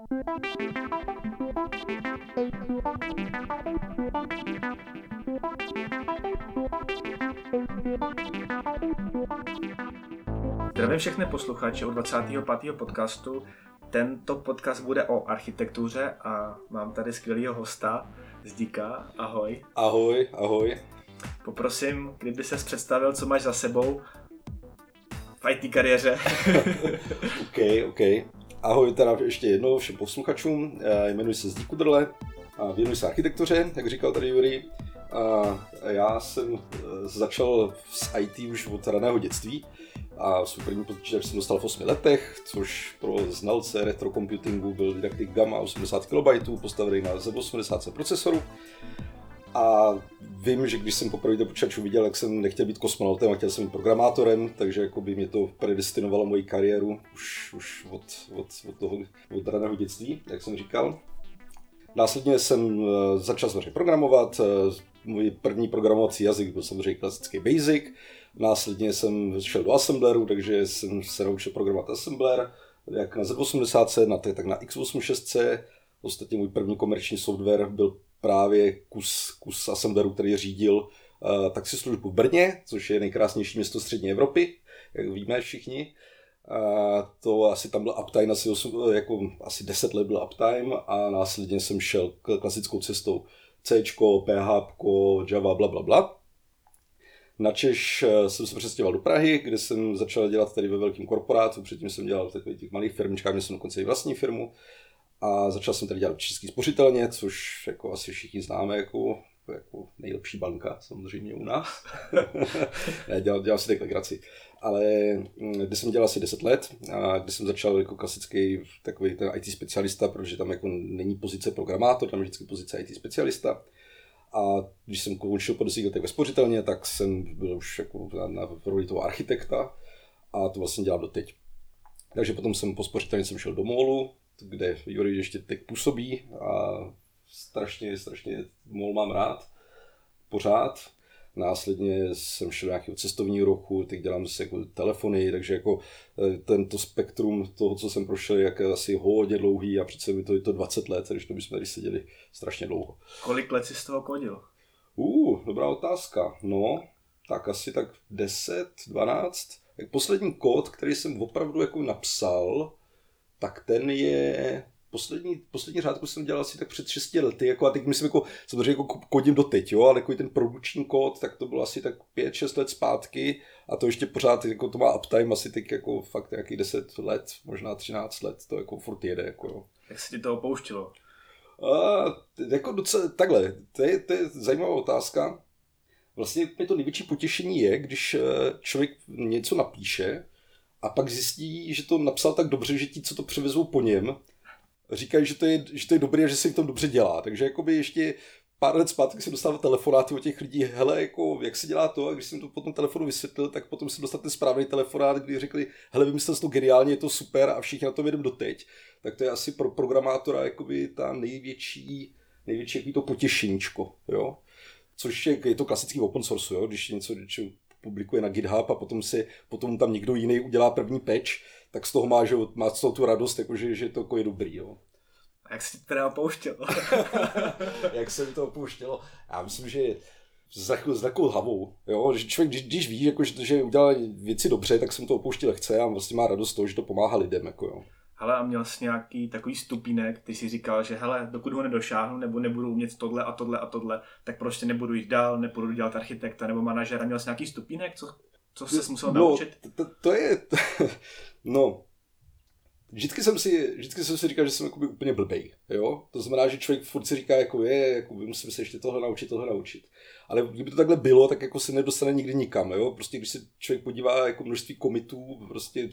Zdravím všechny posluchače u 25. podcastu. Tento podcast bude o architektuře a mám tady skvělýho hosta, Zdíka. Ahoj. Ahoj, ahoj. Poprosím, kdyby ses představil, co máš za sebou v IT kariéře. OK. Ahoj, teda ještě jednou všem posluchačům, jmenuji se Zdík Kudrle a věnuji se architektuře, jak říkal tady Juri. A já jsem začal s IT už od raného dětství a svůj první počítač jsem dostal v 8 letech, což pro znalce retrocomputingu byl Didaktik Gamma 80KB, postavený na Z80 procesoru. A vím, že když jsem poprvé do počítačů viděl, jak jsem nechtěl být kosmonautem a chtěl jsem být programátorem, takže jako by mě to predestinovalo moji kariéru už od raného dětství, jak jsem říkal. Následně jsem začal samozřejmě programovat. Můj první programovací jazyk byl samozřejmě klasický BASIC. Následně jsem šel do Assembleru, takže jsem se naučil programovat Assembler, jak na Z80, tak na X86C. Ostatně můj první komerční software byl právě kus Assembleru, který řídil taxislužbu v Brně, což je nejkrásnější město střední Evropy, jak víme všichni. To asi tam byl uptime, asi 10 let byl uptime a následně jsem šel klasickou cestou C, PHP, Java, blablabla. Načež jsem se přestěhoval do Prahy, kde jsem začal dělat tady ve velkém korporátu, předtím jsem dělal v takových těch malých firmičkách, měl jsem dokonce i vlastní firmu. A začal jsem tady dělat v České spořitelně, což jako asi všichni známe jako nejlepší banka, samozřejmě u nás. Ne, dělal si tak legraci. Ale kde jsem dělal asi 10 let a kde jsem začal jako klasický takový ten IT specialista, protože tam jako není pozice programátor, tam je vždycky pozice IT specialista. A když jsem končil po 10 letech ve spořitelně, tak jsem byl už jako na roli toho architekta a to vlastně dělám doteď. Takže potom jsem po spořitelně šel do MOLu, kde Juri ještě teď působí a strašně MOL mám rád, pořád. Následně jsem šel do nějakého cestovního ruchu, teď dělám zase jako telefony, takže jako tento spektrum toho, co jsem prošel, jak asi hodně dlouhý a přece by to je to 20 let, takže to bychom tady seděli strašně dlouho. Kolik let jsi z toho kodil? Dobrá otázka. No, tak asi tak 10, 12. Poslední kód, který jsem opravdu jako napsal, tak ten je, poslední řádku jsem dělal asi tak před 6 lety, jako a teď myslím, jako, samozřejmě jako kodím doteď, jo, ale jako ten produkční kód, tak to bylo asi tak 5-6 let zpátky a to ještě pořád, jako to má uptime asi teď jako fakt nějakých 10 let, možná 13 let, to jako furt jede, jako jo. Jak se ti to opouštilo? Jako docela, takhle, to je zajímavá otázka. Vlastně mě to největší potěšení je, když člověk něco napíše, a pak zjistí, že to napsal tak dobře, že ti, co to převezou po něm, říkají, že to je dobré a že se jim tam dobře dělá. Takže jakoby ještě pár let zpátky jsem dostal telefonáty od těch lidí, hele, jako, jak se dělá to? A když jsem to potom telefonu vysvětlil, tak potom jsem dostal ten správný telefonát, kdy řekli, hele, vymyslel jsi to geniálně, je to super a všichni na to jedem doteď. Tak to je asi pro programátora jakoby ta největší jaký to potěšeníčko, jo? Což je to klasický open source, jo? Když něco publikuje na GitHub a potom tam někdo jiný udělá první patch, tak z toho má z toho tu radost, jakože, že to jako je dobrý. Jo. A jak se ti teda opouštělo? Jak se mi to opouštělo? Já myslím, že s takovou hlavou. Jo? Že člověk, když ví, jako, že udělal věci dobře, tak se mu to opouští lehce a vlastně má radost z toho, že to pomáhá lidem. Jako, jo. Hele, a měl jsi nějaký takový stupínek, ty jsi říkal, že hele, dokud ho nedošáhnu, nebo nebudu umět tohle, tak prostě nebudu jít dál, nepůjdu dělat architekta nebo manažera. Měl jsi nějaký stupínek, co se musel naučit? No, vždycky jsem si říkal, že jsem jakoby úplně blbej, jo? To znamená, že člověk furt si říká, jako musím se ještě tohle naučit. Ale kdyby to takhle bylo, tak jako se nedostane nikdy nikam, jo? Prostě když se člověk podívá jako množství commitů, prostě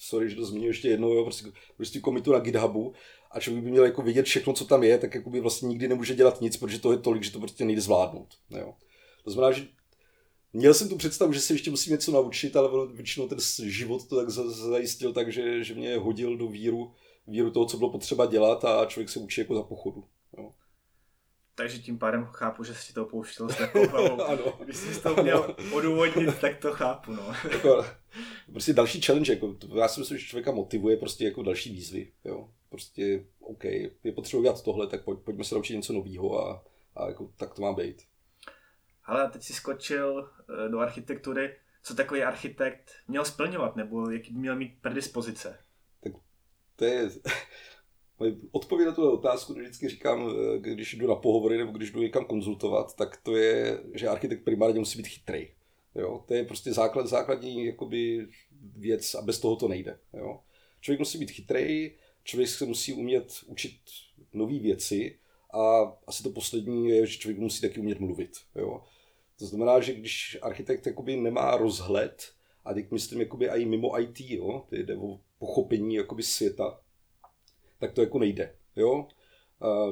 sorry, že to zmíním ještě jednou, jo, prostě komitu na GitHubu a člověk by měl jako vědět všechno, co tam je, tak jako by vlastně nikdy nemůže dělat nic, protože to je tolik, že to prostě nejde zvládnout. Jo. To znamená, že měl jsem tu představu, že si ještě musím něco naučit, ale většinou ten život to tak zajistil tak, že mě hodil do víru toho, co bylo potřeba dělat a člověk se učí jako za pochodu. Jo. Takže tím pádem chápu, že si to pouštěl s takovou hlavou. Ano. Když jsi to měl odůvodnit, tak to chápu, no. Jako, prostě další challenge, jako, já si myslím, že člověka motivuje prostě jako další výzvy, jo. prostě OK, je potřeba dělat tohle, tak pojďme se naučit něco nového a jako, tak to má být. Hele, teď si skočil do architektury. Co takový architekt měl splňovat, nebo jaký by měl mít predispozice? Tak to je... Odpověď na tuhle otázku, když vždycky říkám, když jdu na pohovory nebo když jdu někam konzultovat, tak to je, že architekt primárně musí být chytrý. Jo? To je prostě základní jakoby, věc a bez toho to nejde. Jo? Člověk musí být chytrý, člověk se musí umět učit nové věci a asi to poslední je, že člověk musí taky umět mluvit. Jo? To znamená, že když architekt jakoby, nemá rozhled, a teď myslím jakoby, i mimo IT, jo? To jde o pochopení jakoby, světa, tak to jako nejde. Jo?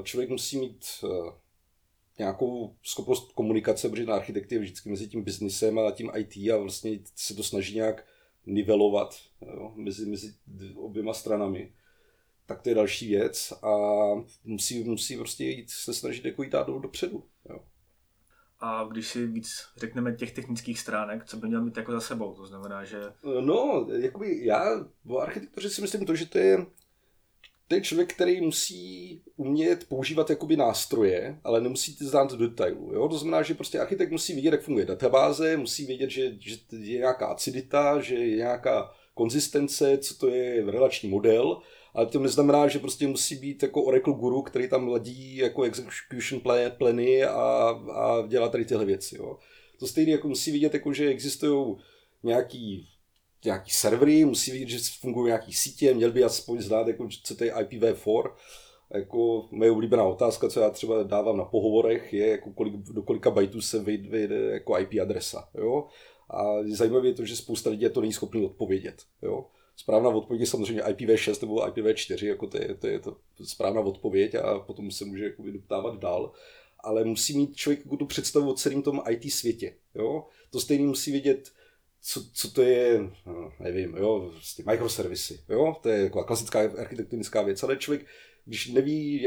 Člověk musí mít nějakou schopnost komunikace, protože na architekty je vždycky mezi tím biznisem a tím IT a vlastně se to snaží nějak nivelovat jo? Mezi oběma stranami. Tak to je další věc a musí prostě jít, se snažit jako jít dát dopředu. Jo? A když si víc řekneme těch technických stránek, co by měl mít jako za sebou, to znamená, že... No, jakoby já o architektuře si myslím to, že to je člověk, který musí umět používat jakoby nástroje, ale nemusí znát do detailu. Jo? To znamená, že prostě architekt musí vědět, jak funguje databáze, musí vědět, že je nějaká acidita, že je nějaká konzistence, co to je relační model, ale to neznamená, že prostě musí být jako Oracle guru, který tam ladí jako execution plany a dělá tady tyhle věci. Jo? To stejně jako musí vědět, jako, že existují nějaký servery, musí vidět, že fungují nějaký sítě, měl by aspoň znát, jako, co to je IPv4. Jako, moje oblíbená otázka, co já třeba dávám na pohovorech, je, jako, do kolika bajtů se vejde jako IP adresa. Jo? A zajímavé je to, že spousta lidí je to není schopný odpovědět. Jo? Správná odpověď je samozřejmě IPv6 nebo IPv4, jako, to je správná odpověď a potom se může jako, doptávat dál. Ale musí mít člověk jako, tu představu o celém tom IT světě. Jo? To stejně musí vědět, co to je, nevím, jo, microservisy, jo, to je jako klasická architektonická věc, ale člověk, když neví,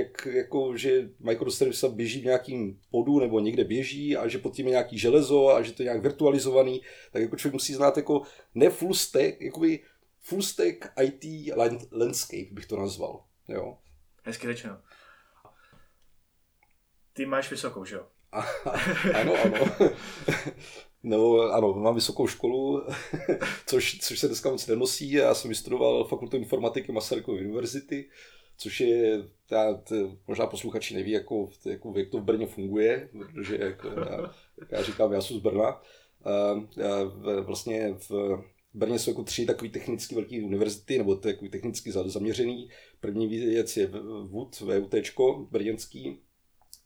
že microservisa běží v nějakým podu nebo někde běží a že pod tím je nějaký železo a že to je nějak virtualizovaný, tak jako člověk musí znát jako ne full stack, jakoby full stack IT landscape bych to nazval, jo. Hezky řečeno. Ty máš vysokou, že jo? Ano. No, ano, mám vysokou školu, což se dneska moc nenosí. Já jsem vystudoval fakultu informatiky Masarykovy univerzity, což je, možná posluchači neví, jak to v Brně funguje, protože já říkám, já jsem z Brna. Vlastně v Brně jsou jako tři takové technicky velké univerzity, nebo takový technicky zaměřený. První věc je VUT, brněnský.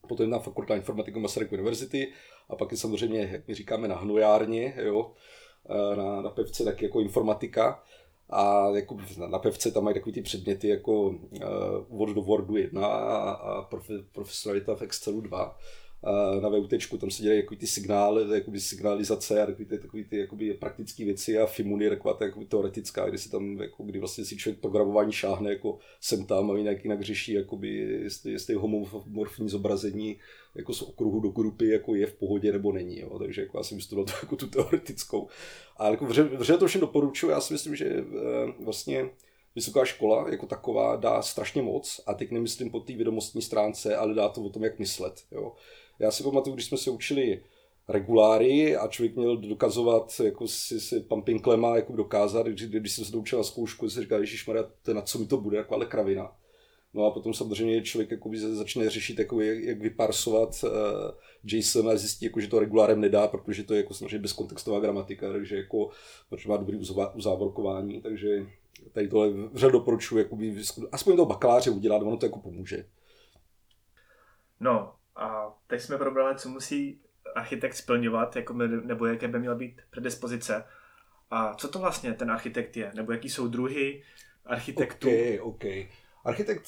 Potom je tam fakulta informatiky Masarykovy univerzity a pak je samozřejmě, jak my říkáme, na hnojárně, jo? Na Pevce tak jako informatika a jako na Pevce tam mají takový ty předměty jako úvod do Wordu 1 a profesionalita v Excelu 2. Na VUTčku tam se dělají jako ty signály, jakoby signalizace a takový ty jakoby praktické věci a FIMU je taková ta jakoby teoretická, kdy se tam jako kdy vlastně si člověk programování šáhne jako sem tam a jinak řeší jakoby jestli homomorfní zobrazení jako z okruhu do grupy jako je v pohodě nebo není, jo. Takže jako já jsem studoval to, jako tu teoretickou. A jako vřele to všem doporučuji. Já si myslím, že vlastně vysoká škola jako taková dá strašně moc a teď nemyslím po té vědomostní stránce, ale dá to o tom, jak myslet, jo. Já si pamatuju, když jsme se učili reguláry a člověk měl dokazovat, jako si pumpinglema jako dokázat, když jsem se to učil na zkoušku, se říkal, ježišmarja, na co mi to bude, takováhle kravina. No a potom samozřejmě člověk jako začne řešit, jako jak vyparsovat JSON a zjistí, jako, že to regulárem nedá, protože to je jako samozřejmě bezkontextová gramatika, takže jako, protože má dobrý uzávorkování, takže tady tohle vřel doporučuji, jakoby, aspoň toho bakaláře udělat, ono to jako pomůže. No. A teď jsme probrali, co musí architekt splňovat, jako nebo jaké by měla být predispozice. A co to vlastně ten architekt je? Nebo jaký jsou druhy architektů? Okay. Architekt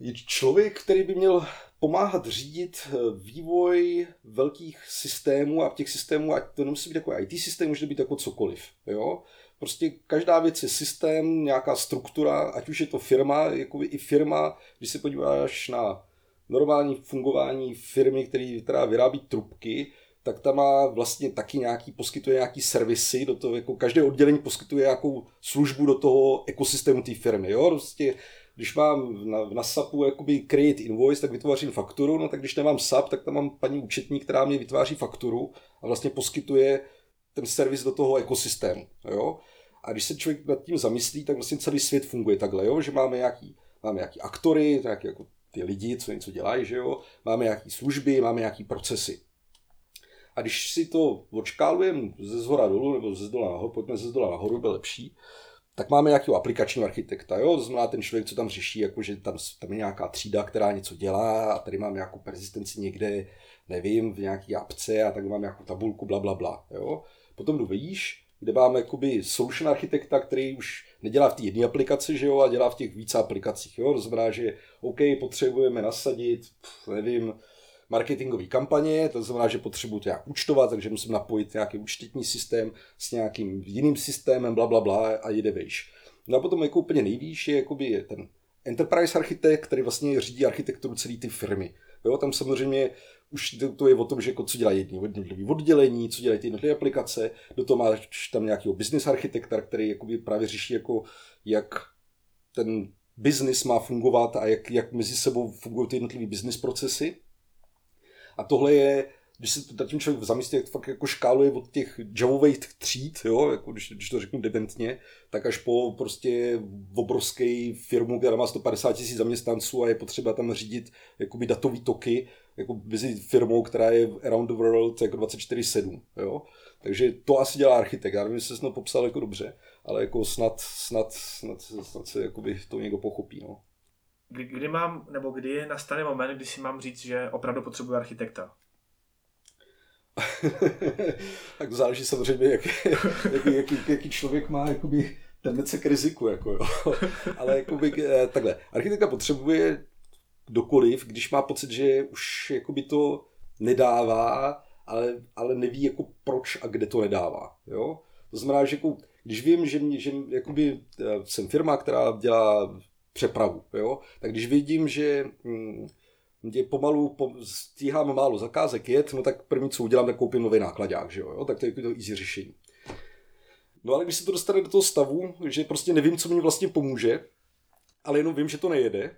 je člověk, který by měl pomáhat řídit vývoj velkých systémů a těch systémů, ať to nemusí být jako IT systém, může být jako cokoliv. Jo? Prostě každá věc je systém, nějaká struktura, ať už je to firma, jako i firma, když se podíváš na normální fungování firmy, která vyrábí trubky, tak tam má vlastně taky poskytuje nějaký servisy, do toho, jako každé oddělení poskytuje nějakou službu do toho ekosystému té firmy. Jo? Prostě když mám na SAPu jakoby create invoice, tak vytvářím fakturu, no tak když nemám SAP, tak tam mám paní účetní, která mě vytváří fakturu a vlastně poskytuje ten servis do toho ekosystému, jo. A když se člověk nad tím zamyslí, tak vlastně celý svět funguje takhle, jo, že máme nějaký aktory, nějaký jako ty lidi, co něco dělají, že jo, máme nějaký služby, máme nějaký procesy. A když si to odškálujeme ze zhora dolů, nebo ze zdola nahoru, pojďme ze zdola nahoru, bude lepší, tak máme nějakého aplikačního architekta, jo, to znamená ten člověk, co tam řeší, jakože tam je nějaká třída, která něco dělá a tady mám nějakou persistenci někde, nevím, v nějaký apce a tak mám nějakou tabulku, bla, bla, bla, jo. Potom jdu výš, kde máme jakoby solution architekta, který už nedělá v té jedné aplikaci, že jo, a dělá v těch více aplikacích, jo, to znamená, že OK, potřebujeme nasadit, nevím, marketingové kampaně, to znamená, že potřebuji to nějak účtovat, takže musím napojit nějaký účetní systém s nějakým jiným systémem, bla, bla, bla a jde vejš. No a potom jako úplně nejvýš je jakoby ten enterprise architekt, který vlastně řídí architekturu celé ty firmy. Jo, tam samozřejmě už to je o tom, že jako co dělají jednotlivé oddělení, co dělají ty jednotlivé aplikace, do toho máš tam nějakého business architekta, který jakoby právě řeší, jako, jak ten business má fungovat a jak mezi sebou fungují ty jednotlivé business procesy. A tohle je, když se nad tím člověk zamyslí, jak fakt jako škáluje od těch javových tříd, jo, jako když to řeknu debentně, tak až po prostě obrovské firmu, která má 150 000 zaměstnanců a je potřeba tam řídit jakoby datový toky jako mezi firmou, která je around the world jako 24/7, jo. Takže to asi dělá architekt, já nevím, jestli jsem to popsal jako dobře, ale jako snad se jakoby to někdo pochopí, no. Kdy nastane moment, kdy si mám říct, že opravdu potřebuji architekta? Tak to záleží samozřejmě, jaký člověk má jakoby tendence k riziku, jako jo. Ale jakoby takhle, architekta potřebuje kdokoliv, když má pocit, že už jakoby to nedává, ale neví jako proč a kde to nedává, jo. To znamená, že jako, když vím, že jakoby jsem firma, která dělá přepravu, jo? Tak když vidím, že pomalu stíhám málo zakázek jet, no tak první, co udělám, tak koupím nový nákladák, že jo? Tak to je to easy řešení. No ale když se to dostane do toho stavu, že prostě nevím, co mi vlastně pomůže, ale jenom vím, že to nejede,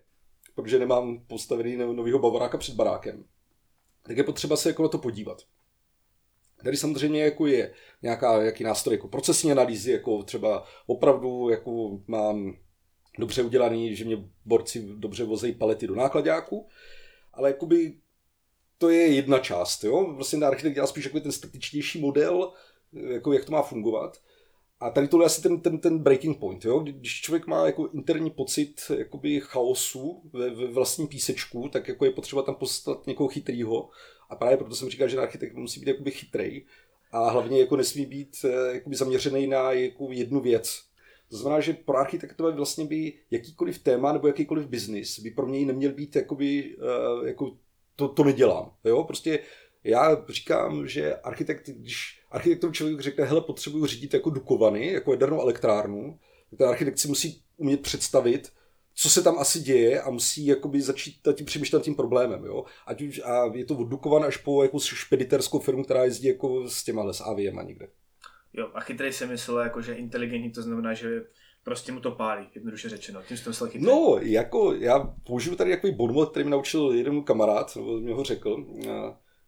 protože nemám postavený novýho bavoráka před barákem, tak je potřeba se jako na to podívat. Tady samozřejmě jako je nějaký nástroj jako procesní analýzy, jako třeba opravdu jako mám dobře udělaný, že mě borci dobře vozejí palety do nákladáku, ale jakoby to je jedna část, jo. Vlastně architekt dělá spíš jako ten statičnější model, jako jak to má fungovat. A tady tohle je asi ten breaking point, jo. Když člověk má jako interní pocit jakoby chaosu ve vlastním písečku, tak jako je potřeba tam poslat někoho chytrýho. A právě proto jsem říkal, že architekt musí být jakoby chytrej a hlavně jako nesmí být jakoby zaměřený na jako jednu věc. To znamená, že pro architekta vlastně by jakýkoliv téma nebo jakýkoliv biznis by pro mě neměl být jakoby, jako to nedělám. Jo? Prostě já říkám, že když architektovi člověk řekne, hele, potřebuju řídit jako Dukovany, jako jadernou elektrárnu, tak ten architekt si musí umět představit, co se tam asi děje a musí jakoby začít tím přemýšlet tím problémem. Jo? Ať už, a je to od Dukovan až po jako špediterskou firmu, která jezdí jako s těmahle, s AVM a někde. Jo, a chytrej jsem myslel, jako, že inteligentní, to znamená, že prostě mu to pálí, jednoduše řečeno. Tím jsem myslel chytrej. No, jako já použiju tady takový bonmot, který mi naučil jeden můj kamarád, nebo mi ho řekl.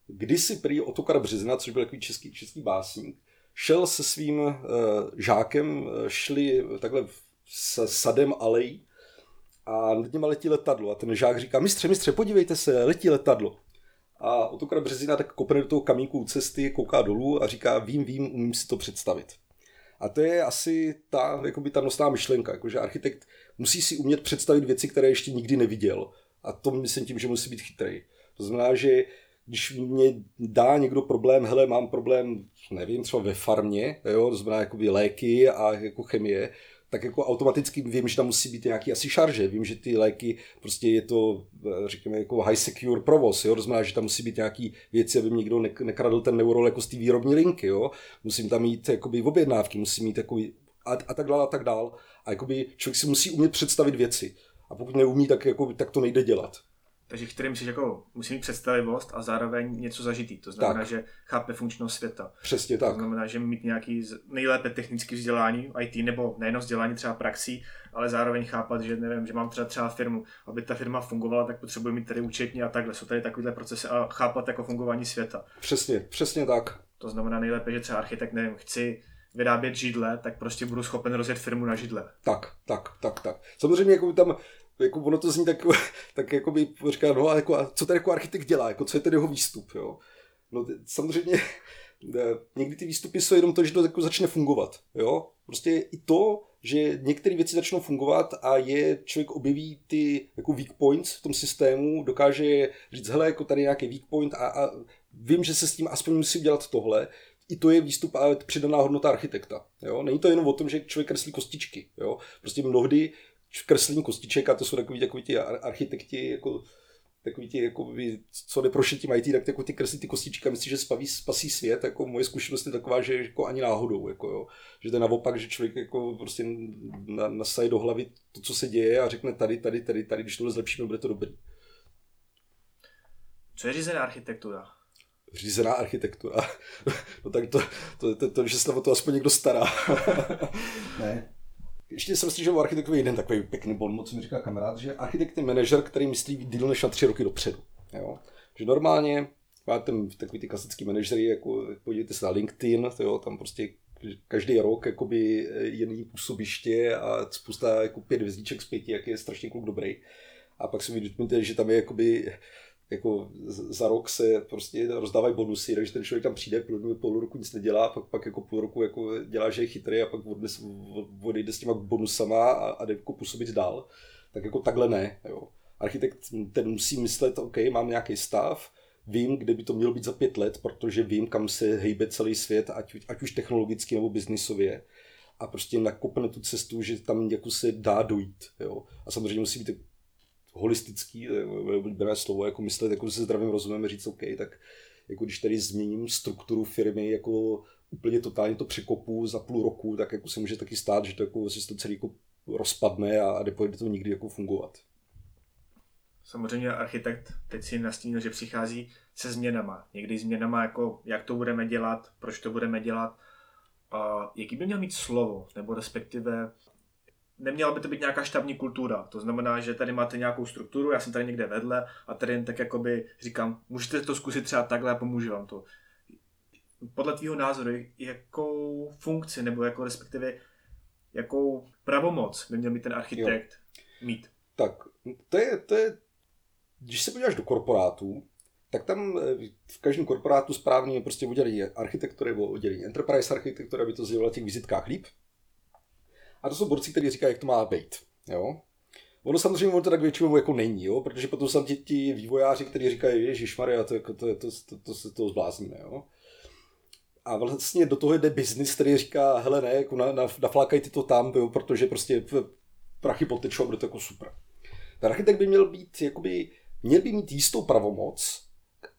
Kdysi prý Otokar Březina, což byl takový český básník, šel se svým žákem, šli takhle s sadem alej a nad nima letí letadlo. A ten žák říká, mistře, podívejte se, letí letadlo. A Otokar Březina tak kopne do toho kamínku u cesty, kouká dolů a říká, vím, umím si to představit. A to je asi ta nosná myšlenka, jakože architekt musí si umět představit věci, které ještě nikdy neviděl. A to myslím tím, že musí být chytrej. To znamená, že když mě dá někdo problém, hele, mám problém, nevím, třeba ve farmě, jo, to znamená jakoby léky a jako chemie, tak jako automaticky vím, že tam musí být nějaký asi šarže, vím, že ty léky, prostě je to, řekněme, jako high secure provoz, jo, to znamená, že tam musí být nějaký věci, aby mi někdo nekradl ten neurol jako z té výrobní linky, jo, musím tam mít jakoby objednávky, musím mít jakoby a tak dál, a jakoby člověk si musí umět představit věci, a pokud neumí, tak to nejde dělat. takže který musíš jako, musí mít představivost a zároveň něco zažitý. To znamená, tak, že chápe funkčnost světa. Přesně tak. To znamená, že mít nějaký nejlépe technické vzdělání, IT, nebo nejenom vzdělání třeba praxí, ale zároveň chápat, že nevím, že mám třeba firmu, aby ta firma fungovala, tak potřebuji mít tady účetní a takhle. Jsou tady takovýhle procesy a chápat jako fungování světa. Přesně, přesně tak. To znamená nejlépe, že třeba architekt, nevím, chci vyrábět židle, tak prostě budu schopen rozjet firmu na židle. Tak. Samozřejmě jako tam jako ono to zní tak jako by říká, no a jako, a co tady jako architekt dělá, jako co je tady jeho výstup, jo. No samozřejmě někdy ty výstupy jsou jenom to, že to jako začne fungovat, jo. Prostě i to, že některé věci začnou fungovat a je člověk objeví ty jako weak points v tom systému, dokáže říct, hele, jako tady nějaký weak point a vím, že se s tím aspoň musí udělat tohle. I to je výstup a přidaná hodnota architekta, jo. Není to jenom o tom, že člověk kreslí kostičky, jo. Prostě mnohdy kreslení kostiček, a to jsou takový ti architekti, jako, takový ti, jako, co neprošli tím IT, tak jako, ty kreslí ty kostičky a myslí, že spasí svět. Jako, moje zkušenost je taková, že jako, ani náhodou. Jako, jo. Že to je naopak, že člověk jako, prostě nasaje do hlavy to, co se děje a řekne tady, když tohle zlepšíme, bude to dobrý. Co je řízená architektura? Řízená architektura? No tak to že se o to aspoň někdo stará. Ne. Ještě jsem slyšel o architektovi jeden takový pěkný bonmot, co mi říká kamarád, že architekt je manažer, který myslí díl než na 3 roky dopředu. Jo? Že normálně máte takový ty klasický manažery, jako podívejte se na LinkedIn, jo? Tam prostě každý rok jakoby jiný působiště a spousta jako 5 hvězdiček z 5, jak je strašně kluk dobrý. A pak si uvědomíte, že tam je jakoby, jako za rok se prostě rozdávají bonusy, takže ten člověk tam přijde, půl roku nic nedělá, pak jako půl roku jako dělá, že je chytrý a pak odejde s těma bonusama a jde jako působit dál. Tak jako takhle ne. Jo. Architekt ten musí myslet, OK, mám nějaký stav, vím, kde by to mělo být za 5 let, protože vím, kam se hejbe celý svět, ať už technologicky nebo biznisově. A prostě nakopne tu cestu, že tam jako se dá dojít. Jo. A samozřejmě musí být holistický, oblíbené slovo, jako myslet jako se zdravým rozumem, říct OK, tak jako když tady změním strukturu firmy, jako úplně totálně to překopu za půl roku, tak jako se může taky stát, že to jako se to celý jako rozpadne a nepojde to nikdy jako fungovat. Samozřejmě architekt teď si nastínil, že přichází se změnama. Někdy změnama jako jak to budeme dělat, proč to budeme dělat, a jaký by měl mít slovo, nebo respektive neměla by to být nějaká štábní kultura. To znamená, že tady máte nějakou strukturu, já jsem tady někde vedle a tady jen tak jakoby říkám, můžete to zkusit třeba takhle a pomůžu vám to. Podle tvýho názoru, jakou funkci nebo jako respektive jakou pravomoc by měl mít ten architekt mít? Tak, to je, když se podíváš do korporátů, tak tam v každém korporátu správně je prostě oddělení architektury nebo oddělení enterprise architektury, aby to zjevilo na těch vizitkách líp. A to jsou borci, kteří říkají, jak to má být. Jo? Ono samozřejmě ono to tak většinou jako není, jo? Protože potom jsou ti vývojáři, kteří říkají, ježišmarja, to se toho zblázníme. Jo? A vlastně do toho jde biznis, který říká, hele ne, jako naflákaj ty to tam, jo? Protože prostě prachy potečou a bude to jako super. Ten architekt by měl být, jakoby, měl by mít jistou pravomoc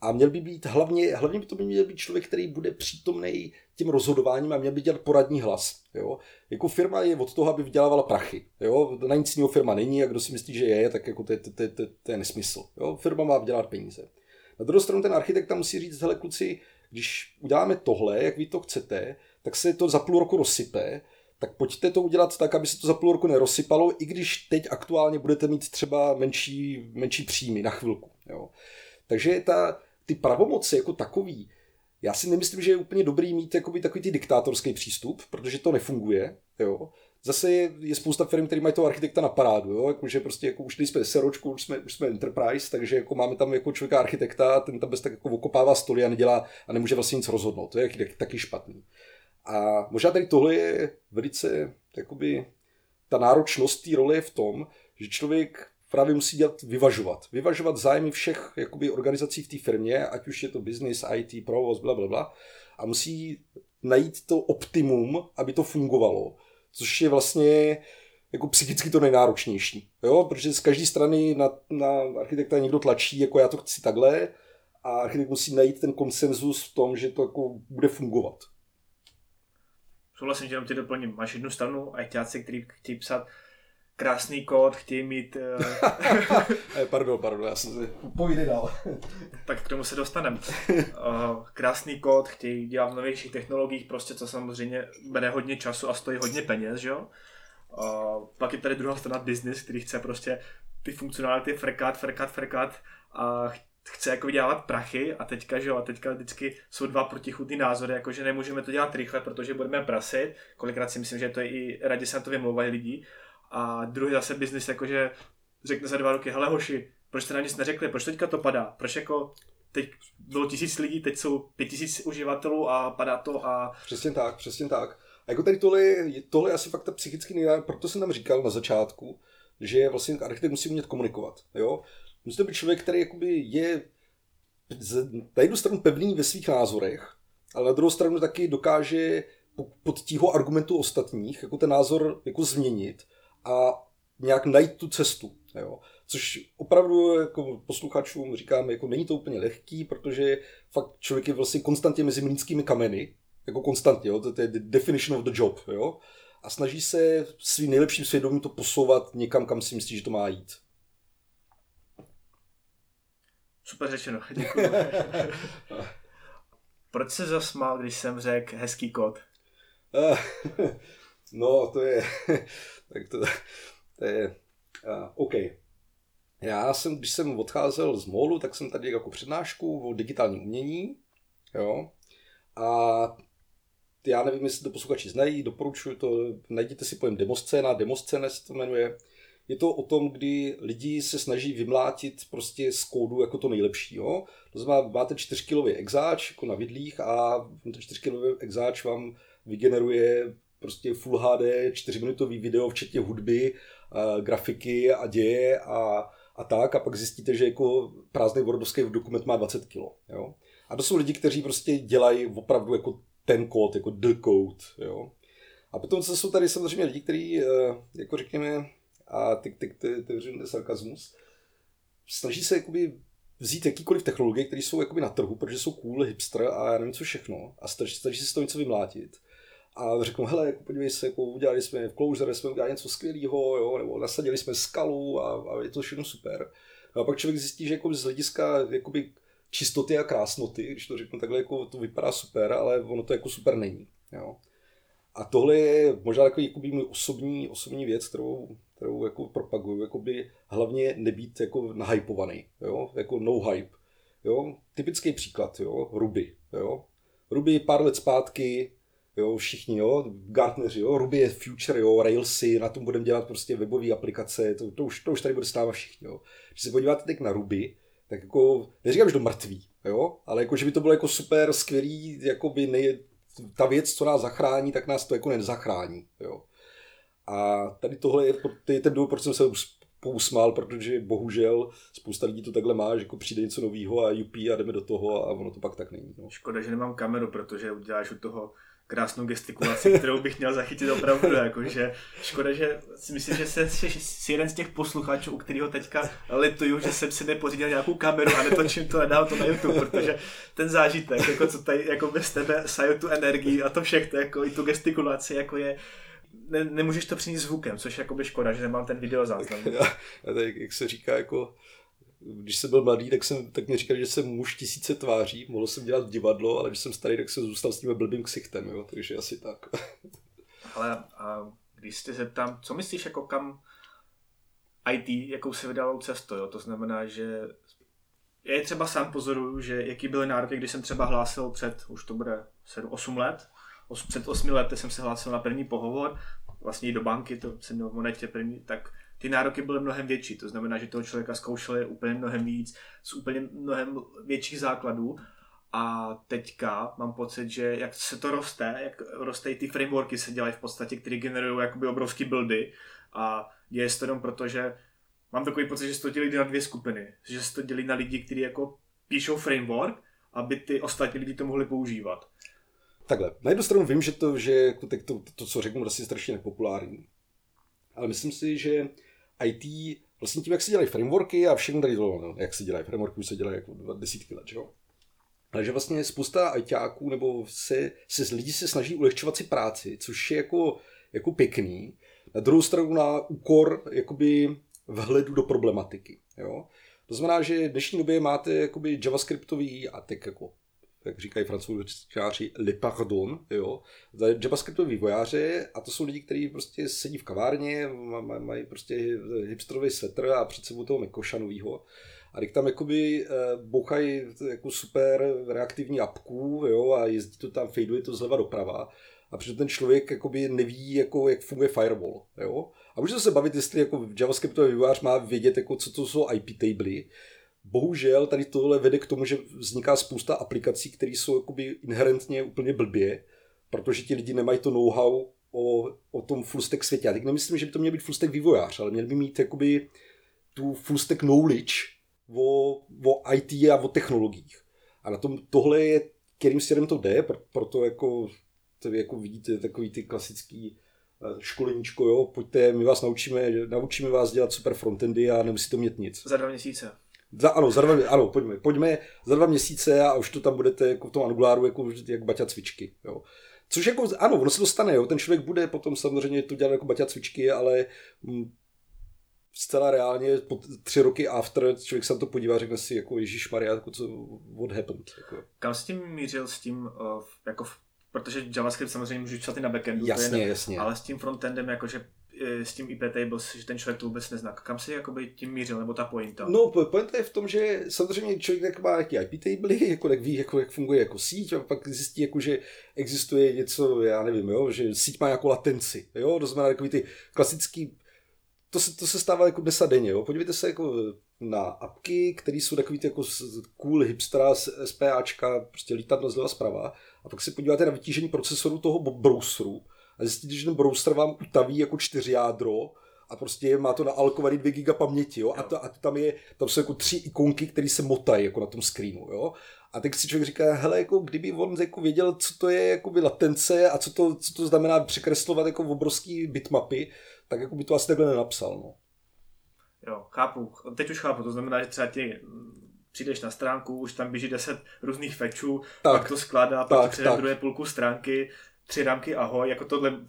a měl by být hlavně by to měl být člověk, který bude přítomnej tím rozhodováním a měl by dělat poradní hlas. Jo? Jako firma je od toho, aby vydělávala prachy. Jo? Na nic jiného firma není a kdo si myslí, že je, tak jako to je nesmysl. Jo? Firma má vydělat peníze. Na druhou stranu ten architekt tam musí říct, hele kluci, když uděláme tohle, jak vy to chcete, tak se to za půl roku rozsype, tak pojďte to udělat tak, aby se to za půl roku nerozsypalo, i když teď aktuálně budete mít třeba menší příjmy na chvilku. Jo? Takže ty pravomoci jako takový, já si nemyslím, že je úplně dobrý mít jakoby takový ty diktátorský přístup, protože to nefunguje. Jo. Zase je spousta firm, které mají toho architekta na parádu, jo. Jakože prostě jako už nejsme SROčku, už jsme enterprise, takže jako máme tam jako člověka architekta, ten tam bez tak jako okopává stoly a nedělá a nemůže vlastně nic rozhodnout. To je taky špatný. A možná tady tohle je velice jakoby ta náročnost té role je v tom, že člověk právě musí dělat vyvažovat zájmy všech jakoby organizací v té firmě, ať už je to business, IT, provoz, blablabla, a musí najít to optimum, aby to fungovalo, což je vlastně jako psychicky to nejnáročnější, jo? Protože z každé strany na architekta někdo tlačí, jako já to chci takhle, a architekt musí najít ten konsenzus v tom, že to jako bude fungovat. Souhlasím, že jenom ty doplním, máš jednu stranu a ITáci, kteří chtějí psát krásný kód, chtějí mít... Pardon, já jsem si... Povídej dál. Tak k tomu se dostaneme. Krásný kód, chtějí dělat v novějších technologiích, prostě co samozřejmě bere hodně času a stojí hodně peněz, že jo? Pak je tady druhá strana business, který chce prostě ty funkcionality frkat a chce jako vydělávat prachy a teďka vždycky jsou dva protichůdný názory, jakože nemůžeme to dělat rychle, protože budeme prasit, kolikrát si myslím, že to je i radě se na to vymlouvají lidi. A druhý zase biznis jakože řekne za 2 roky, hele hoši, proč jste nám nic neřekli, proč teďka to padá, proč jako teď bylo 1000 lidí, teď jsou 5000 uživatelů a padá to a... Přesně tak. A jako tady tohle je asi fakt ta psychicky nejde, proto jsem tam říkal na začátku, že vlastně architekt musí umět komunikovat, jo. Musí to být člověk, který jakoby je na jednu stranu pevný ve svých názorech, ale na druhou stranu taky dokáže pod tího argumentu ostatních jako ten názor jako změnit a nějak najít tu cestu, jo. Což opravdu jako posluchačům říkám, jako není to úplně lehký, protože fakt člověk je vlastně konstantně mezi mlýnskými kameny, jako konstantně, jo, to je the definition of the job, jo, a snaží se svým nejlepším svědomím to posouvat někam, kam si myslí, že to má jít. Super řečeno, děkuji. Proč se zasmál, když jsem řekl hezký kód? No, to je... Tak to je... OK. Já jsem, když jsem odcházel z MOLu, tak jsem tady jako přednášku o digitálním umění, jo, a já nevím, jestli to posluchači znají, doporučuji to, najděte si pojem demoscéna se to jmenuje. Je to o tom, kdy lidi se snaží vymlátit prostě z kódu jako to nejlepší, jo. To znamená, máte 4kilový exáč jako na vidlích a ten 4kilový exáč vám vygeneruje prostě Full HD 4minutový video, včetně hudby, grafiky a děje a tak, a pak zjistíte, že jako prázdný wordovský dokument má 20 kilo, jo. A to jsou lidi, kteří prostě dělají opravdu jako ten kód, jako the code, jo. A potom jsou tady samozřejmě lidi, kteří, jako řekněme, a ty sarkazmus, snaží se jakoby vzít jakýkoliv technologie, které jsou jakoby na trhu, protože jsou cool, hipster a já nevím co všechno, a snaží se z toho něco vymlátit. A řeknou, hele, jako podívej se, jako udělali jsme v Clojure, jsme udělali něco skvělého, jo, nebo nasadili jsme skalu a je to všechno super. A pak člověk zjistí, že jako z hlediska jakoby čistoty a krásnoty, když to řeknu takhle, jako to vypadá super, ale ono to jako super není, jo. A tohle je možná takový jakoby můj osobní věc, kterou jako propaguju, jakoby hlavně nebýt jako nahypovaný, jo, jako no hype, jo. Typický příklad, jo, Ruby, jo. Ruby pár let zpátky, jo, všichni, jo, Gartneri, jo, Ruby je future, jo, Railsy, na tom budeme dělat prostě webové aplikace, to už tady bude s náma všichni, jo. Když se podíváte teď na Ruby, tak jako, neříkám, že to mrtví, jo, ale jako, že by to bylo jako super, skvělý, jakoby ta věc, co nás zachrání, tak nás to jako nezachrání, jo. A tady tohle je ten důvod, proč jsem se pousmál, protože bohužel spousta lidí to takhle má, že jako přijde něco novýho a jupí a jdeme do toho a ono to pak tak není. No. Škoda, že nemám kameru, protože uděláš od toho krásnou gestikulaci, kterou bych měl zachytit opravdu, jakože škoda, že si myslím, že jsi jeden z těch posluchačů, u kterého teďka lituju, že jsem si nepořídil nějakou kameru a netočím to, nedal to na YouTube, protože ten zážitek, jako co tady, jako bez tebe saju tu energii a to všechno, jako i tu gestikulaci, jako je, nemůžeš to přinést zvukem, což je jakoby škoda, že nemám ten videozáznam. Já tak, jak se říká, jako když jsem byl mladý, tak mi říkali, že jsem muž 1000 tváří, mohl jsem dělat divadlo, ale když jsem starý, tak jsem zůstal s tím blbým ksichtem, jo, takže asi tak. Ale a když se zeptám, co myslíš, jako kam IT, jakou se vydalo cestu, jo, to znamená, že já třeba sám pozoruju, že jaký byly nároky, když jsem třeba hlásil před, už to bude 8 let, před 8 lety jsem se hlásil na první pohovor, vlastně i do banky, to jsem měl v Monetě první, tak ty nároky byly mnohem větší, to znamená, že toho člověka zkoušeli úplně mnohem víc, z úplně mnohem větších základů a teďka mám pocit, že jak se to roste, jak roste i ty frameworky se dělají v podstatě, které generují jakoby obrovský buildy a děje se to jenom proto, že mám takový pocit, že se to dělí na dvě skupiny, že se to dělí na lidi, kteří jako píšou framework, aby ty ostatní lidi to mohli používat. Takhle, na jednu stranu vím, že to co řeknu, asi strašně nepopulární, ale myslím si, že IT, vlastně tím, jak se dělají frameworky a všechno tady dole, jak se dělají frameworky, už se dělají jako 20 let, jo? Ale že vlastně spousta ITáků nebo lidi se snaží ulehčovat si práci, což je jako pěkný, Na druhou stranu na úkor jakoby vhledu do problematiky. Jo? To znamená, že v dnešní době máte jakoby javascriptový a tak jako, jak říkají francouzskáři, le pardon, jo, javascriptový vojáře, a to jsou lidi, kteří prostě sedí v kavárně, mají prostě hipsterový svetr a před sebou toho mekošanovýho. A když tam jakoby bouchají jako super reaktivní apku, jo, a jezdí to tam, fejduje to zleva doprava. A přitom ten člověk jakoby neví, jako, jak funguje firewall. Jo? A můžete se bavit, jestli jako javascriptový vývojář má vědět, jako, co to jsou IP tably. Bohužel tady tohle vede k tomu, že vzniká spousta aplikací, které jsou jakoby inherentně úplně blbě, protože ti lidi nemají to know-how o tom fullstack světě. Já teď nemyslím, že by to měl být fullstack vývojář, ale měl by mít jakoby tu fullstack knowledge o IT a o technologiích. A na tom tohle je, kterým směrem to jde, proto jako vidíte takový ty klasický školeníčko, jo, pojďte, my vás naučíme vás dělat super frontendy a nemusíte mít nic. Za 2 měsíce. Ano, pojďme za 2 měsíce a už to tam budete jako v tom Angularu jako jak baťa cvičky, jo. Což jako, ano, ono se dostane, jo, ten člověk bude potom samozřejmě to dělat jako baťa cvičky, ale zcela reálně po 3 roky after člověk se na to podívá a řekne si jako ježišmarja, jako co, what happened. Jako. Kam s tím mířil s tím, jako protože JavaScript samozřejmě můžu psát i na backendu, jasně. Ale s tím frontendem, jakože s tím IP tables, že ten člověk to vůbec nezná. Kam si jakoby tím mířil, nebo ta pointa? No, pointa je v tom, že samozřejmě člověk má nějaký IP table, jako tak ví, jako, jak funguje jako síť, a pak zjistí, jako, že existuje něco, já nevím, jo, že síť má nějakou latenci, jo, to znamená takový ty klasický, to se stává jako dnes a denně, jo, podívejte se jako na apky, které jsou takový ty jako cool hipstera, SPAčka, prostě lítadlo zleva zprava, a pak se podíváte na vytížení procesoru toho browseru a zjistíte, že ten browser vám utaví jako 4 jádro a prostě má to naalkovaný 2 giga paměti, jo? A tam jsou jako 3 ikonky, které se motají jako na tom screenu, jo? A teď si člověk říká, hele, jako kdyby on jako věděl, co to je jako latence a co to znamená překreslovat jako obrovský bitmapy, tak jako by to asi takhle nenapsal, no. Jo, chápu. Teď už chápu, to znamená, že třeba ti přijdeš na stránku, už tam běží 10 různých fetchů, tak to skládá, pak přijde druhé půlku stránky, 3 rámky, ahoj, jako tohle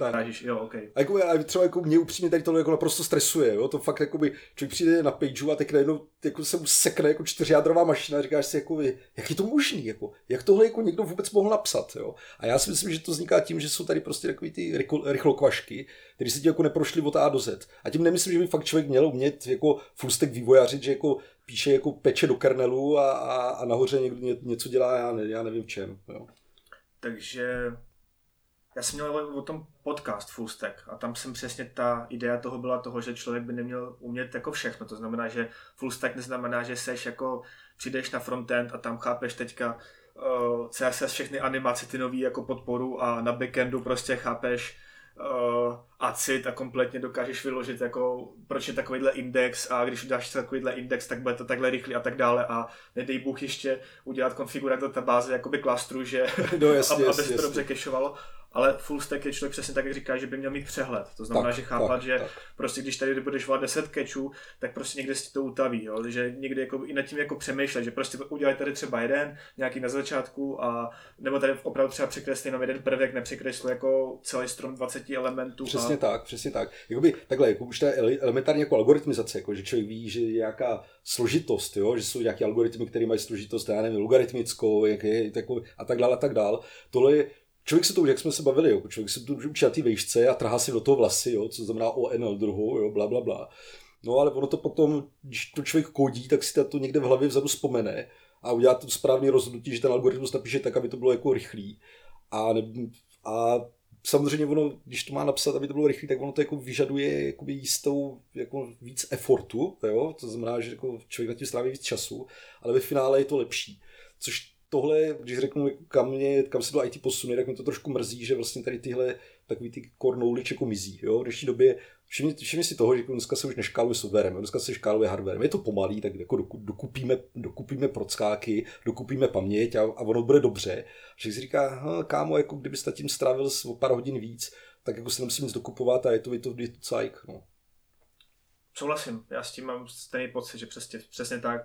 narážíš, jo, okej. Okay. A třeba jako mě upřímně tady tohle jako naprosto stresuje, jo, to fakt jakoby, člověk přijde na pageu a tak najednou jako se mu sekne jako 4jádrová mašina a říkáš si, jako, jak je to možný, jako, jak tohle jako někdo vůbec mohl napsat, jo. A já si myslím, že to vzniká tím, že jsou tady prostě takový ty rychlokvašky, které se ti jako neprošly od A do Z. A tím nemyslím, že by fakt člověk měl umět jako fullstack vývojařit, že jako píše jako peče do kernelu a nahoře někdo něco dělá, já nevím v čem, jo. Takže já jsem měl o tom podcast Full Stack a tam jsem přesně ta idea toho byla toho, že člověk by neměl umět jako všechno. To znamená, že Full Stack neznamená, že seš jako přijdeš na frontend a tam chápeš teďka CSS, všechny animace, ty nový jako podporu, a na backendu prostě chápeš ACID a kompletně dokážeš vyložit jako proč je takovýhle index a když dáš takovýhle index, tak bude to takhle rychlý a tak dále, a nedej bůh ještě udělat konfiguraci databáze jakoby klastru, že no, aby se to dobře kešovalo. Ale full stack je člověk přesně tak, jak říká, že by měl mít přehled. To znamená, tak, že chápat, že prostě když tady budeš volat 10 catchů, tak prostě někde si to utaví, jo? Že někdy jako i nad tím jako přemýšlet, že prostě udělaj tady třeba jeden, nějaký na začátku, a nebo tady opravdu třeba překreslí jenom jeden prvek, nepřekreslu jako celý strom 20 elementů. Přesně tak. Jakoby takhle, jako už ta elementárně jako algoritmizace, jako že člověk ví, že je nějaká složitost, jo? Že jsou nějaké algoritmy, které mají složitost, já nevím, logaritmickou, a tak dále. Tohle je, člověk se to už, jak jsme se bavili, jo, člověk se to už učí na té vejšce a trhá si do toho vlasy, jo, co znamená ONL druhou, jo, bla, bla, bla. No ale ono to potom, když to člověk kodí, tak si to někde v hlavě vzadu vzpomene a udělá to správné rozhodnutí, že ten algoritmus napíše tak, aby to bylo jako rychlý. A samozřejmě ono, když to má napsat, aby to bylo rychlý, tak ono to jako vyžaduje jakoby jistou jako víc efortu, jo, to znamená, že jako člověk nad tím stráví víc času, ale ve finále je to lepší, což tohle, když řeknu, kam se to IT posune, tak mi to trošku mrzí, že vlastně tady tyhle takový ty core knowledge jako mizí. Jo? V dnešní době všimni si toho, že dneska se už neškáluje softwarem, dneska se škáluje hardwarem. Je to pomalý, tak jako dokupíme prockáky, dokupíme paměť a ono bude dobře. Člověk si říká, kámo, jako kdyby jsi tím strávil o pár hodin víc, tak jako se nemusím nic dokupovat a je to cajk. No. Souhlasím, já s tím mám stejný pocit, že přesně tak.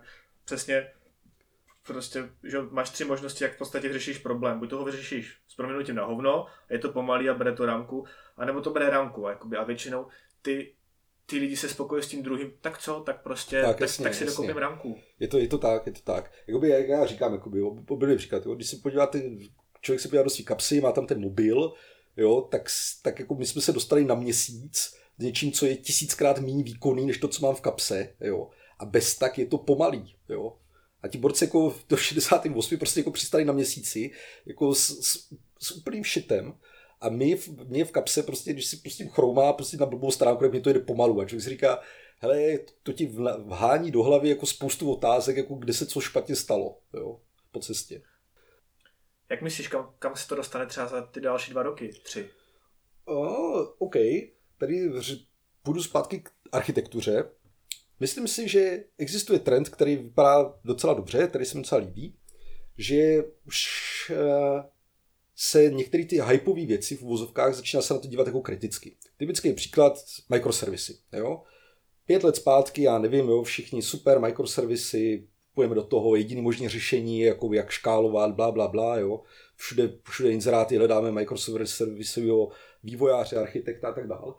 Prostě, že máš 3 možnosti, jak v podstatě řešíš problém. Buď toho vyřešíš s prominutím na hovno, je to pomalý a bere to rámku, anebo to bude ramku, jakoby, a většinou ty lidi se spokojí s tím druhým, tak co, tak prostě, tak si dokoupím ramku. Je to tak. Jakoby, jak já říkám, jakoby, obyli příklad, jo, když se podíváte, člověk se podívá do svý kapsy, má tam ten mobil, jo, tak jako my jsme se dostali na měsíc s něčím, co je 1000krát méně výkonný, než to, co mám v kapse, jo, a bez tak je to pomalý, jo. A ti borci jako do 68 prostě jako přistali na měsíci jako s úplným šitem a mě v kapse prostě, když si prostě chroumá prostě na blbou stránku, mě to jde pomalu a člověk si říká, hele, to ti vhání do hlavy jako spoustu otázek, jako kde se co špatně stalo, jo, po cestě. Jak myslíš, kam se to dostane třeba za ty další 2 roky, 3? OK, tady půjdu zpátky k architektuře. Myslím si, že existuje trend, který vypadá docela dobře, který se mi docela líbí, že už se některé ty hypové věci v uvozovkách začíná se na to dívat jako kriticky. Typický příklad microservisy. Jo? 5 let zpátky, já nevím, jo, všichni super microservisy, půjdeme do toho, jediný možné řešení, jako jak škálovat, blablabla, jo. Všude inzeráty hledáme microservisového vývojáře, architekta a tak dále.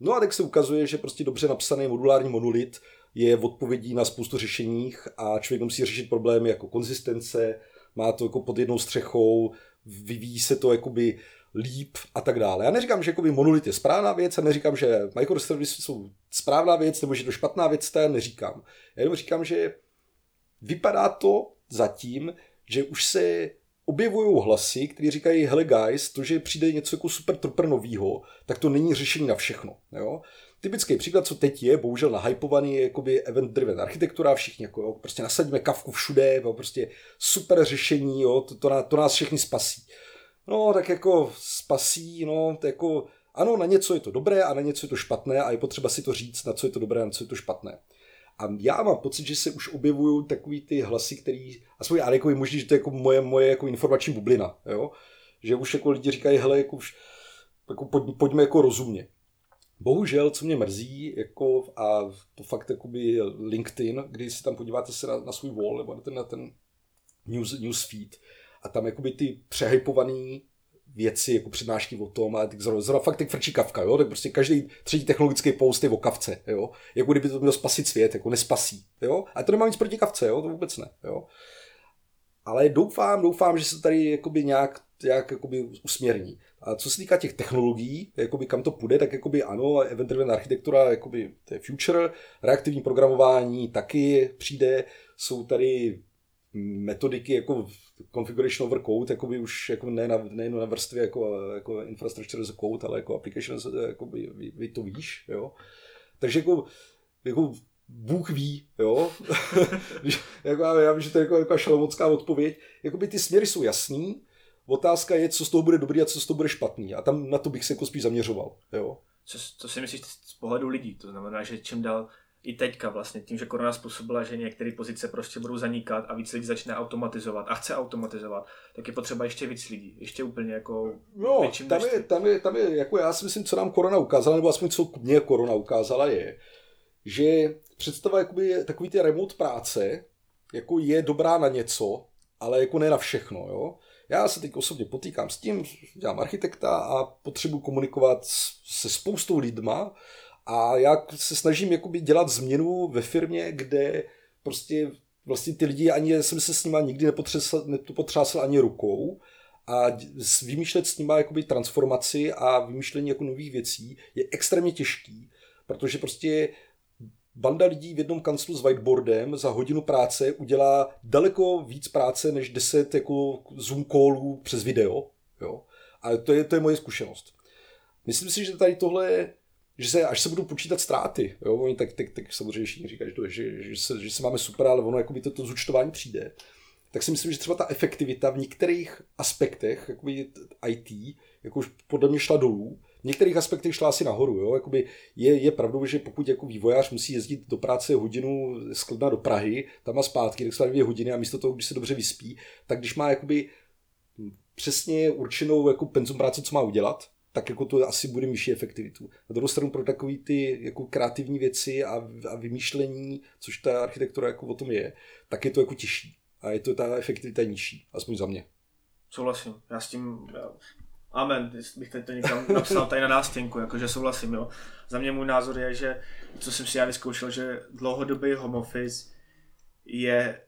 No a tak se ukazuje, že prostě dobře napsaný modulární monolit je odpovědí na spoustu řešeních a člověk musí řešit problémy jako konzistence, má to jako pod jednou střechou, vyvíjí se to jakoby líp a tak dále. Já neříkám, že jakoby monolit je správná věc, já neříkám, že microservisy jsou správná věc, nebo že to špatná věc, to já neříkám. Já jenom říkám, že vypadá to zatím, že už se objevují hlasy, které říkají, hele guys, to, že přijde něco jako super trpr novýho, tak to není řešení na všechno. Jo? Typický příklad, co teď je, bohužel nahypovaný, je jakoby event-driven architektura, všichni jako, jo, prostě nasadíme kavku všude, jo, prostě super řešení, jo, to nás všechny spasí. No, tak jako spasí, no, to jako, ano, na něco je to dobré a na něco je to špatné a je potřeba si to říct, na co je to dobré a na co je to špatné. A já mám pocit, že se už objevují takový ty hlasy, který, aspoň já jako je možný, že to je jako moje jako informační bublina, jo? Že už jako lidi říkají, hele, jako už, jako pojďme jako rozumně. Bohužel, co mě mrzí, jako, a to fakt jakoby LinkedIn, kdy si tam podíváte se na svůj wall, nebo na ten newsfeed, a tam jakoby ty přehypovaný věci, jako přednášky o tom, a zrovna fakt tak frčí kavka, jo, tak prostě každý třetí technologický post je o kavce, jo, jako kdyby to mělo spasit svět, jako nespasí, jo, a to nemám nic proti kavce, jo, to vůbec ne, jo, ale doufám, že se tady jakoby nějak jakoby usměrní. A co se týká těch technologií, jakoby kam to půjde, tak jakoby ano, event-driven architektura, jakoby to je future, reaktivní programování taky přijde, jsou tady metodiky jako configuration over code, jako by už jako ne na vrstvě jako infrastructure as a code, ale jako application jako vy to víš, jo. Takže jako Bůh ví, jo. Jako já vím, že to je jako šalomocká odpověď. Jakoby ty směry jsou jasný. Otázka je, co z toho bude dobrý a co z toho bude špatný. A tam na to bych se jako spíš zaměřoval, jo. Co si myslíš z pohledu lidí? To znamená, že čím dál i teďka vlastně, tím, že korona způsobila, že některé pozice prostě budou zanikat a víc lidí začne automatizovat a chce automatizovat, tak je potřeba ještě víc lidí, ještě úplně jako větším množství. No, tam je, jako já si myslím, co nám korona ukázala, nebo aspoň co mě korona ukázala je, že představa jakoby takový ty remote práce, jako je dobrá na něco, ale jako ne na všechno, jo. Já se teď osobně potýkám s tím, dělám architekta a potřebuji komunikovat se spoustou lidma, a já se snažím jakoby dělat změnu ve firmě, kde prostě vlastně ty lidi, ani jsem se s nima nikdy nepotřásl ani rukou a vymýšlet s nima jakoby transformaci a vymýšlení jako nových věcí je extrémně těžký, protože prostě banda lidí v jednom kanclu s whiteboardem za hodinu práce udělá daleko víc práce než 10 jako Zoom callů přes video, jo. A to je moje zkušenost. Myslím si, že tady tohle, že až se budou počítat ztráty, jo, oni tak samozřejmě všichni říkají, že se máme super, ale ono jakoby to zúčtování přijde, tak si myslím, že třeba ta efektivita v některých aspektech jakoby IT, jako už podle mě šla dolů, v některých aspektech šla asi nahoru, jo, jakoby je pravdou, že pokud jako vývojář musí jezdit do práce hodinu z Kladna do Prahy, tam a zpátky, tak se 2 hodiny a místo toho, když se dobře vyspí, tak když má jakoby přesně určenou jako penzum práce, co má udělat, tak jako to asi bude vyšší efektivitu. Na druhou stranu pro takový ty jako kreativní věci a vymýšlení, což ta architektura jako o tom je, tak je to jako těžší a je to ta efektivita nižší, aspoň za mě. Souhlasím, já s tím Amen, bych tady to někam napsal tady na nástěnku, jakože souhlasím, jo. Za mě můj názor je, že, co jsem si já vyzkoušel, že dlouhodobý home office je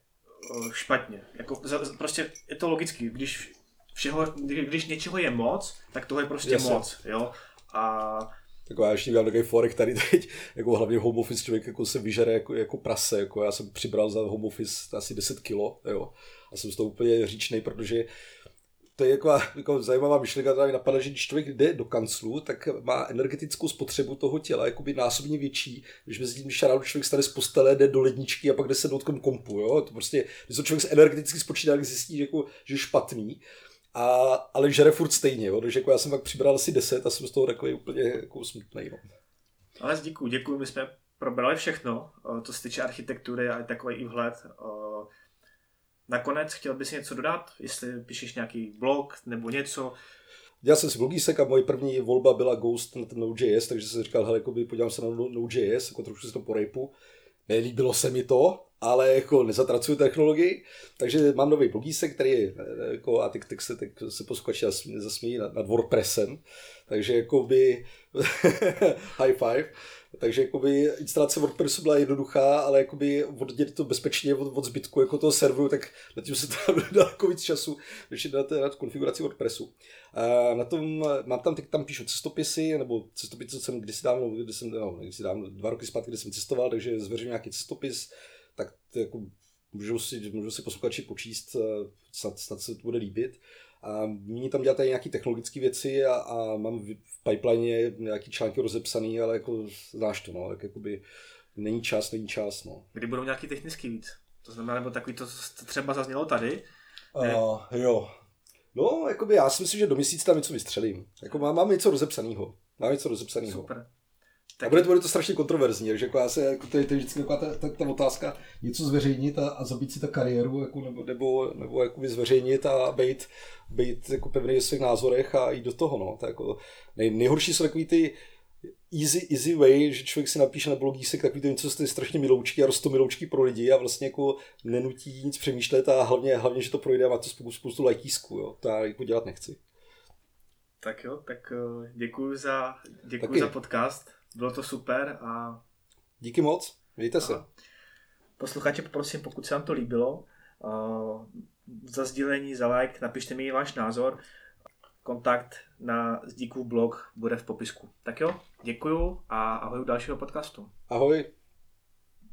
špatně. Jako, prostě je to logický, když něčeho je moc, tak toho je prostě moc, jo. A taková, ještě měl takový forek tady teď, jako hlavně home office člověk jako se vyžere jako prase, jako já jsem přibral za home office asi 10 kilo, jo. A jsem z toho úplně říčnej, protože to je jako zajímavá myšlenka, která mi napadla, že když člověk jde do kanclu, tak má energetickou spotřebu toho těla jakoby násobně větší, když mezi tím šarádu člověk stane z postele, jde do ledničky a pak jde se dotknout kompu, jo. To prostě, když to člověk energeticky spočítá, tak zjistí, že je špatný. Ale žere furt stejně, jo? Takže jako já jsem pak přibral asi 10 a jsem z toho takový úplně jako smutnej. No. Ale děkuji, my jsme probrali všechno, to se týče architektury a takový i vhled. Nakonec chtěl bys něco dodat, jestli píšeš nějaký blog nebo něco? Dělal jsem si blogísek a moje první volba byla Ghost na ten Node.js, takže jsem říkal, hele, jakoby, podívám se na Node.js, jako trošku si to porejpu. Nelíbilo se mi to, ale jako nezatracuju technologii, takže mám nový blogísek, který je, jako, a tak se posluchači zasmějí nad WordPressem, takže jakoby high five, takže jakoby instalace WordPressu byla jednoduchá, ale jakoby oddělit to bezpečně od zbytku jako toho serveru, tak na tím se tam daleko víc času, než na konfiguraci WordPressu. A na tom, mám tam, teď tam píšu cestopisy, nebo cestopis, co jsem kdysi dávno, 2 roky zpátky, kdy jsem cestoval, takže zveřejím nějaký cestopis, tak jako můžou si posluchači počíst, snad se to bude líbit. A mě tam dělat nějaké technologické věci a mám v pipeline nějaký články rozepsaný, ale jako znáš to, no, tak jakoby není čas, no. Kdy budou nějaký technický víc? To znamená, nebo takový to, co třeba zaznělo tady? Jo. No, jakoby já si myslím, že do měsíce tam něco vystřelím. Jako mám něco rozepsanýho. Super. Tak a bude to strašně kontroverzní, takže jako já se, jako to je vždycky ta otázka, něco zveřejnit a zabít si ta kariéru, jako, nebo jako zveřejnit a být jako pevný v svých názorech a jít do toho. No. Tak, jako, nejhorší jsou takový ty easy way, že člověk si napíše na blogísek takový to něco, co je strašně miloučky a rostomiloučky pro lidi a vlastně jako nenutí nic přemýšlet a hlavně že to projde a má to spoustu lajkísků, jo. To já jako dělat nechci. Tak jo, tak děkuji za podcast. Bylo to super a díky moc, mějte se. Posluchače poprosím, pokud se vám to líbilo, za sdílení, za like, napište mi váš názor. Kontakt na Zdíkův blog bude v popisku. Tak jo, děkuju a ahoj u dalšího podcastu. Ahoj.